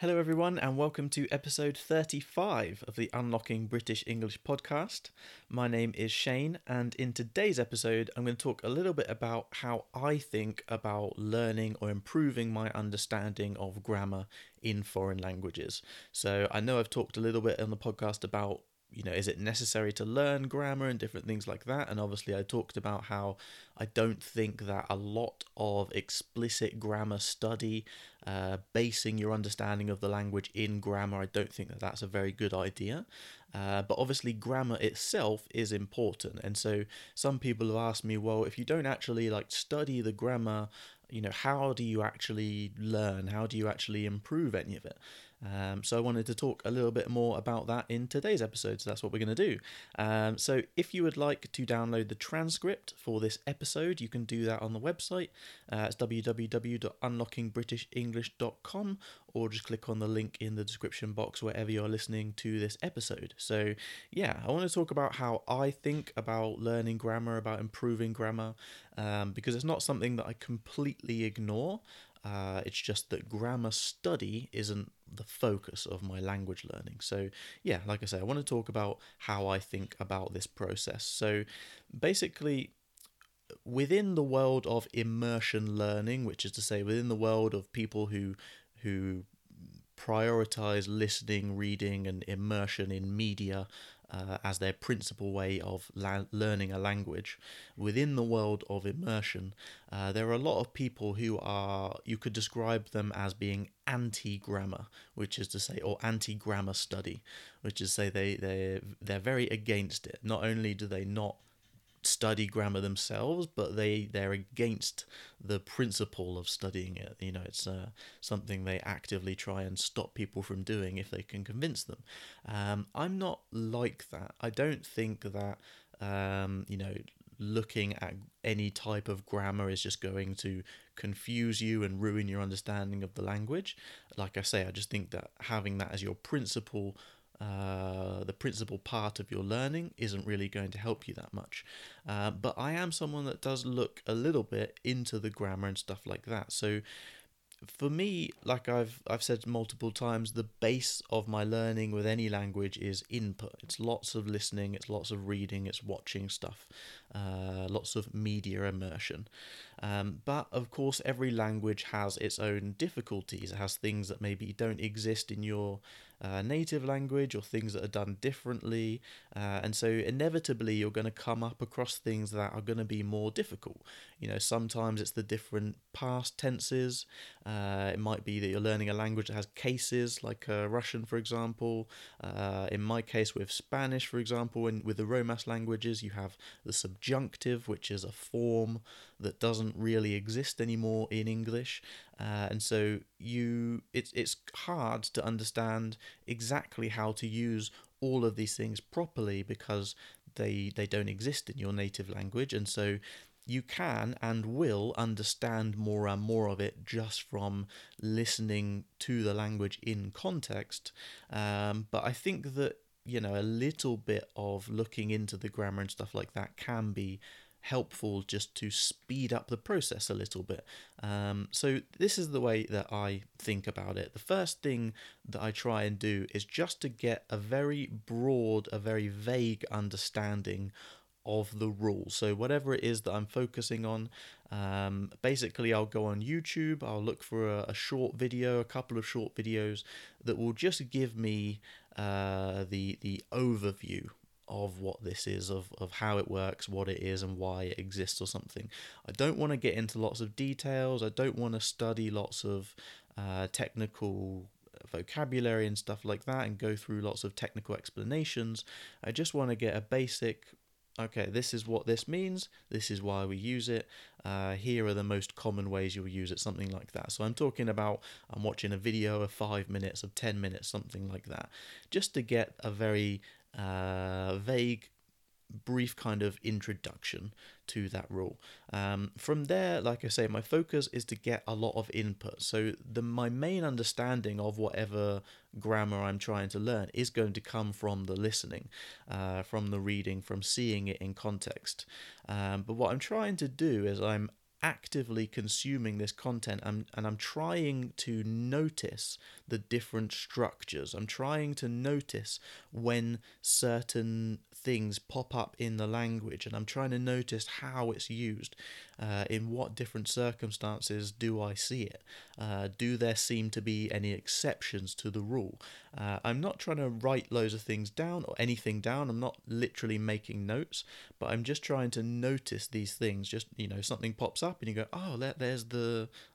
Hello everyone and welcome to episode 35 of the Unlocking British English podcast. My name is Shane and in today's episode I'm going to talk a little bit about how I think about learning or improving my understanding of grammar in foreign languages. So I know I've talked a little bit on the podcast about is it necessary to learn grammar and different things like that? And obviously I talked about how I don't think that a lot of explicit grammar study, basing your understanding of the language in grammar, I don't think that that's a very good idea. But obviously grammar itself is important. And so some people have asked me, well, if you don't actually study the grammar, how do you actually learn? How do you actually improve any of it? So I wanted to talk a little bit more about that in today's episode, so that's what we're going to do. So if you would like to download the transcript for this episode, you can do that on the website. It's www.unlockingbritishenglish.com, or just click on the link in the description box wherever you're listening to this episode. So yeah, I want to talk about how I think about learning grammar, about improving grammar, because it's not something that I completely ignore. It's just that grammar study isn't the focus of my language learning. So yeah, like I say, I want to talk about how I think about this process. So basically, within the world of immersion learning, which is to say within the world of people who prioritize listening, reading, and immersion in media as their principal way of learning a language. Within the world of immersion, there are a lot of people who are, you could describe them as being anti-grammar, which is to say, or anti-grammar study, which is to say they're very against it. Not only do they not study grammar themselves, but they're against the principle of studying it. It's something they actively try and stop people from doing if they can convince them. I'm not like that. I don't think that looking at any type of grammar is just going to confuse you and ruin your understanding of the language. Like I say, I just think that having that as your principle, the principal part of your learning, isn't really going to help you that much. But I am someone that does look a little bit into the grammar and stuff like that. So for me, like I've said multiple times, the base of my learning with any language is input. It's lots of listening, it's lots of reading, it's watching stuff, lots of media immersion. But of course, every language has its own difficulties. It has things that maybe don't exist in your native language, or things that are done differently, and so inevitably you're going to come up across things that are going to be more difficult. Sometimes it's the different past tenses. It might be that you're learning a language that has cases, like Russian, for example. In my case with Spanish, for example, and with the Romance languages, you have the subjunctive, which is a form that doesn't really exist anymore in English, and so it's hard to understand exactly how to use all of these things properly, because they don't exist in your native language, and so you can and will understand more and more of it just from listening to the language in context. But I think that a little bit of looking into the grammar and stuff like that can be helpful just to speed up the process a little bit. So this is the way that I think about it. The first thing that I try and do is just to get a very broad, a very vague understanding of the rules. So whatever it is that I'm focusing on, basically I'll go on YouTube, I'll look for a short video, a couple of short videos that will just give me the overview of what this is, of how it works, what it is and why it exists or something. I don't want to get into lots of details, I don't want to study lots of technical vocabulary and stuff like that and go through lots of technical explanations. I just want to get a basic, okay, this is what this means, this is why we use it, here are the most common ways you'll use it, something like that. So I'm talking about, I'm watching a video of 5 minutes, of 10 minutes, something like that, just to get a very vague, brief kind of introduction to that rule. From there, like I say, my focus is to get a lot of input. So my main understanding of whatever grammar I'm trying to learn is going to come from the listening, from the reading, from seeing it in context. But what I'm trying to do is I'm actively consuming this content, and I'm trying to notice the different structures. I'm trying to notice when certain things pop up in the language, and I'm trying to notice how it's used. In what different circumstances do I see it? Do there seem to be any exceptions to the rule? I'm not trying to write loads of things down or anything down. I'm not literally making notes, but I'm just trying to notice these things. Just, you know, something pops up and you go, oh, there's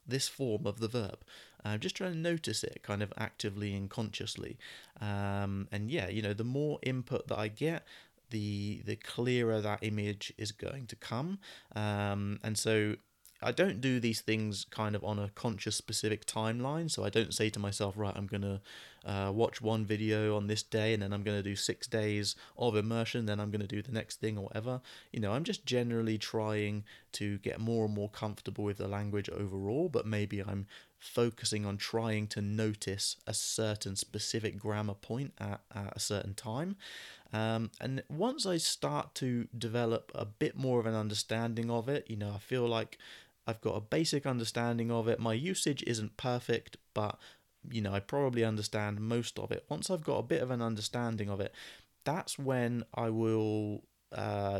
this form of the verb. I'm just trying to notice it kind of actively and consciously. And yeah, you know, the more input that I get, the clearer that image is going to come. And so I don't do these things kind of on a conscious specific timeline. So I don't say to myself, right, I'm going to watch one video on this day, and then I'm going to do 6 days of immersion, then I'm going to do the next thing or whatever. You know, I'm just generally trying to get more and more comfortable with the language overall, but maybe I'm focusing on trying to notice a certain specific grammar point at a certain time. And once I start to develop a bit more of an understanding of it, you know, I feel like I've got a basic understanding of it. My usage isn't perfect, but, you know, I probably understand most of it. Once I've got a bit of an understanding of it, that's when I will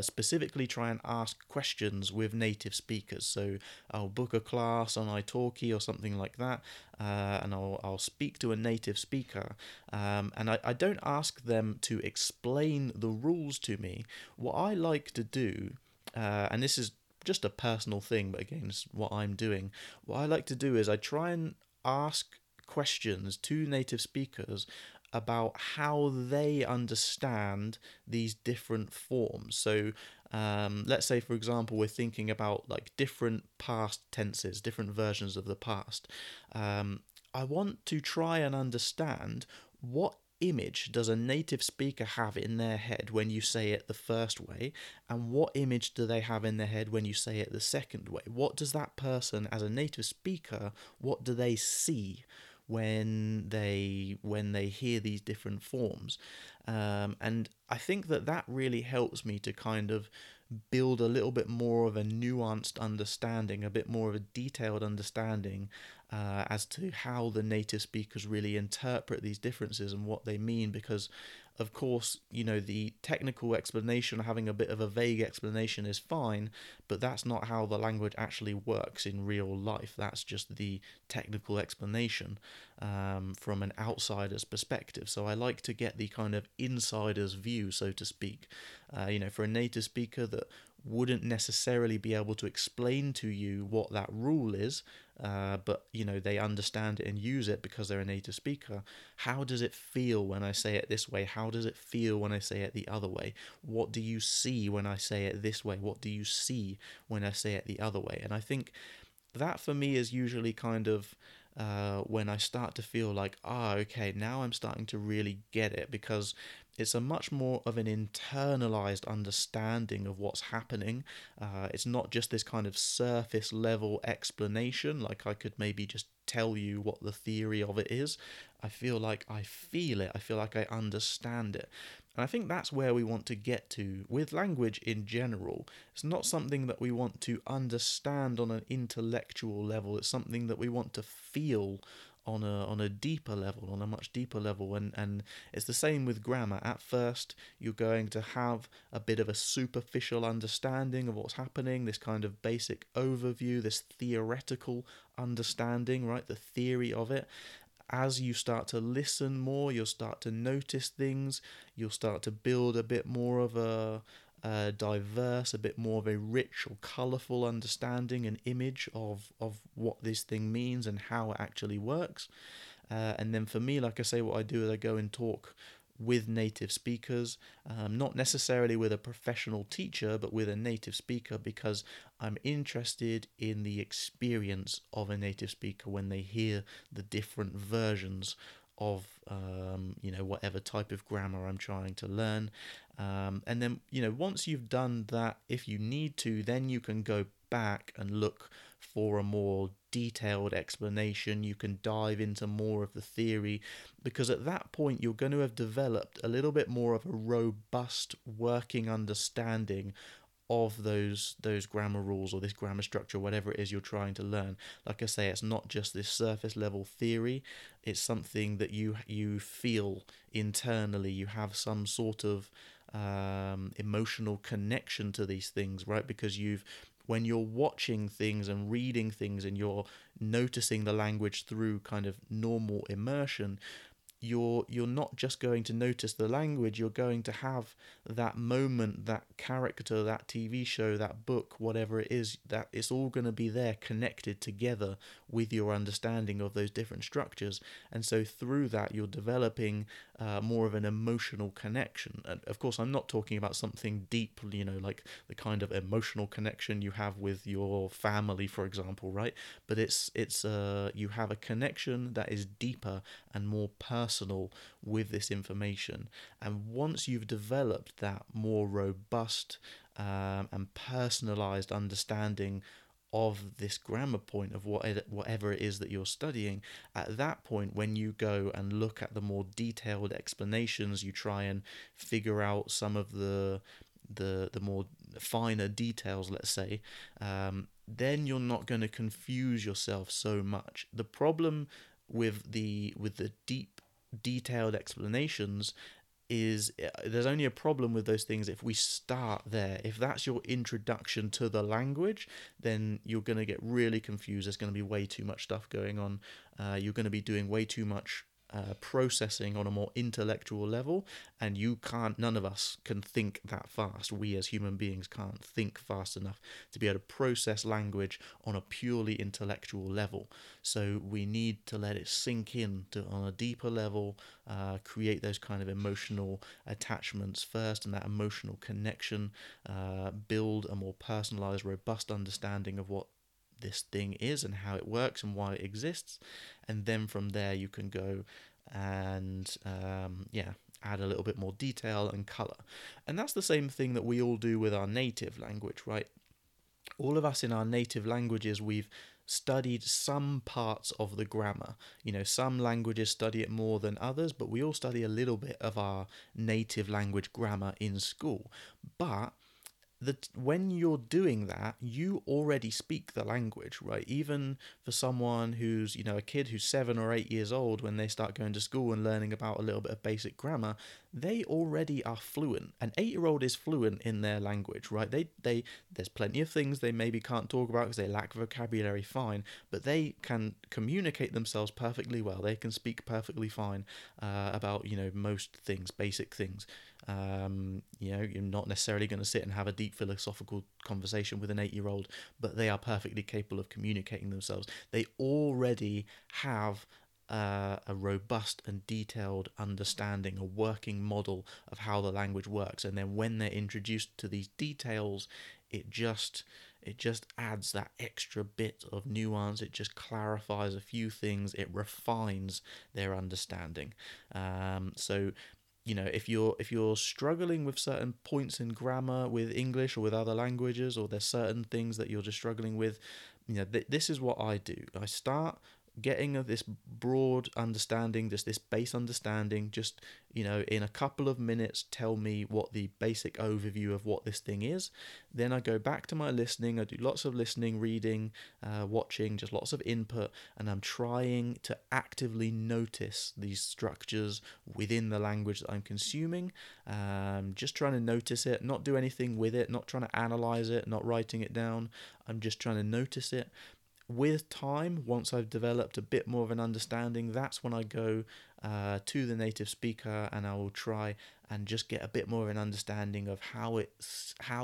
specifically try and ask questions with native speakers. So I'll book a class on italki or something like that, and I'll speak to a native speaker, and I don't ask them to explain the rules to me. What I like to do, and this is just a personal thing, but again, it's what I'm doing, what I like to do is I try and ask questions to native speakers about how they understand these different forms. So let's say, for example, we're thinking about like different past tenses, different versions of the past. I want to try and understand what image does a native speaker have in their head when you say it the first way, and what image do they have in their head when you say it the second way? What does that person, as a native speaker, what do they see when they hear these different forms? And I think that really helps me to kind of build a little bit more of a nuanced understanding, a bit more of a detailed understanding as to how the native speakers really interpret these differences and what they mean. Because, of course, you know, the technical explanation, having a bit of a vague explanation is fine, but that's not how the language actually works in real life. That's just the technical explanation from an outsider's perspective. So I like to get the kind of insider's view, so to speak. You know, for a native speaker that wouldn't necessarily be able to explain to you what that rule is, but, you know, they understand it and use it because they're a native speaker. How does it feel when I say it this way? How does it feel when I say it the other way? What do you see when I say it this way? What do you see when I say it the other way? And I think that for me is usually kind of when I start to feel like, okay, now I'm starting to really get it, because it's a much more of an internalized understanding of what's happening. It's not just this kind of surface level explanation, like I could maybe just tell you what the theory of it is. I feel like I feel it. I feel like I understand it. And I think that's where we want to get to with language in general. It's not something that we want to understand on an intellectual level. It's something that we want to feel on a deeper level, on a much deeper level. And it's the same with grammar. At first, you're going to have a bit of a superficial understanding of what's happening, this kind of basic overview, this theoretical understanding, right? The theory of it. As you start to listen more, you'll start to notice things, you'll start to build a bit more of a diverse, a bit more of a rich or colourful understanding and image of what this thing means and how it actually works. And then for me, like I say, what I do is I go and talk with native speakers, not necessarily with a professional teacher, but with a native speaker, because I'm interested in the experience of a native speaker when they hear the different versions of you know, whatever type of grammar I'm trying to learn. And then, you know, once you've done that, if you need to, then you can go back and look for a more detailed explanation. You can dive into more of the theory, because at that point you're going to have developed a little bit more of a robust working understanding of those grammar rules or this grammar structure, whatever it is you're trying to learn. Like I say, it's not just this surface level theory. It's something that you feel internally. You have some sort of emotional connection to these things, right? Because when you're watching things and reading things and you're noticing the language through kind of normal immersion, you're not just going to notice the language, you're going to have that moment, that character, that TV show, that book, whatever it is, that it's all going to be there connected together with your understanding of those different structures. And so through that, you're developing more of an emotional connection. And of course, I'm not talking about something deep, like the kind of emotional connection you have with your family, for example, right? But it's you have a connection that is deeper and more personal with this information. And once you've developed that more robust and personalized understanding of this grammar point of whatever it is that you're studying, at that point, when you go and look at the more detailed explanations, you try and figure out some of the more finer details, let's say, then you're not going to confuse yourself so much. The problem with the deep, detailed explanations is there's only a problem with those things if we start there. If that's your introduction to the language, then you're going to get really confused. There's going to be way too much stuff going on. You're going to be doing way too much processing on a more intellectual level, and none of us can think that fast. We as human beings can't think fast enough to be able to process language on a purely intellectual level. So we need to let it sink in on a deeper level, create those kind of emotional attachments first, and that emotional connection, build a more personalized, robust understanding of what this thing is and how it works and why it exists. And then from there you can go and add a little bit more detail and color. And that's the same thing that we all do with our native language, right? All of us in our native languages, we've studied some parts of the grammar. Some languages study it more than others, but we all study a little bit of our native language grammar in school. But that when you're doing that, you already speak the language, right? Even for someone who's, a kid who's 7 or 8 years old, when they start going to school and learning about a little bit of basic grammar, they already are fluent. An 8-year-old is fluent in their language, right? They there's plenty of things they maybe can't talk about because they lack vocabulary, fine, but they can communicate themselves perfectly well. They can speak perfectly fine about, most things, basic things. You're not necessarily going to sit and have a deep philosophical conversation with an 8-year-old, but they are perfectly capable of communicating themselves. They already have a robust and detailed understanding, a working model of how the language works. And then when they're introduced to these details, it just adds that extra bit of nuance. It just clarifies a few things. It refines their understanding. If you're struggling with certain points in grammar with English or with other languages, or there's certain things that you're just struggling with, this is what I do. I start getting this broad understanding, just this base understanding, just, in a couple of minutes, tell me what the basic overview of what this thing is. Then I go back to my listening. I do lots of listening, reading, watching, just lots of input. And I'm trying to actively notice these structures within the language that I'm consuming. Just trying to notice it, not do anything with it, not trying to analyze it, not writing it down. I'm just trying to notice it. With time, once I've developed a bit more of an understanding, that's when I go to the native speaker, and I will try and just get a bit more of an understanding of how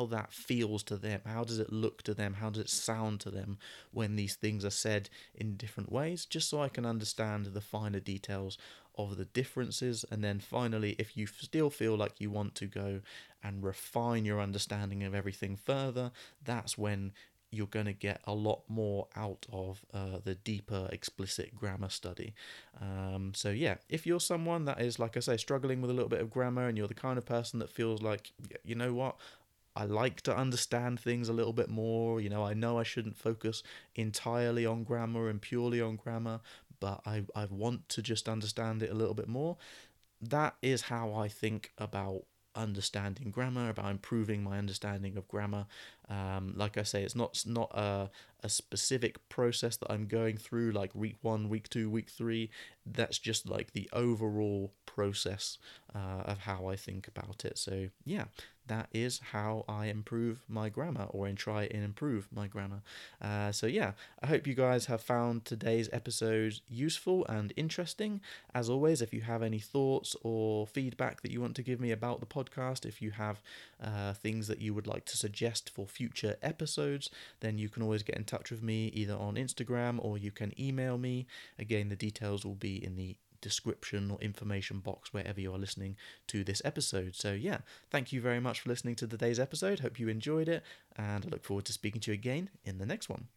that feels to them. How does it look to them? How does it sound to them when these things are said in different ways? Just so I can understand the finer details of the differences. And then finally, if you still feel like you want to go and refine your understanding of everything further, that's when you're going to get a lot more out of the deeper explicit grammar study. If you're someone that is, like I say, struggling with a little bit of grammar, and you're the kind of person that feels like, you know what, I like to understand things a little bit more, I know I shouldn't focus entirely on grammar and purely on grammar, but I want to just understand it a little bit more. That is how I think about understanding grammar, about improving my understanding of grammar. Like I say, it's not a specific process that I'm going through, like week 1, week 2, week 3. That's just like the overall process of how I think about it. So yeah, that is how I improve my grammar, or try and improve my grammar. So yeah, I hope you guys have found today's episode useful and interesting. As always, if you have any thoughts or feedback that you want to give me about the podcast, if you have things that you would like to suggest for future episodes, then you can always get in touch with me either on Instagram, or you can email me. Again, the details will be in the description or information box wherever you are listening to this episode. So yeah, thank you very much for listening to today's episode. Hope you enjoyed it, and I look forward to speaking to you again in the next one.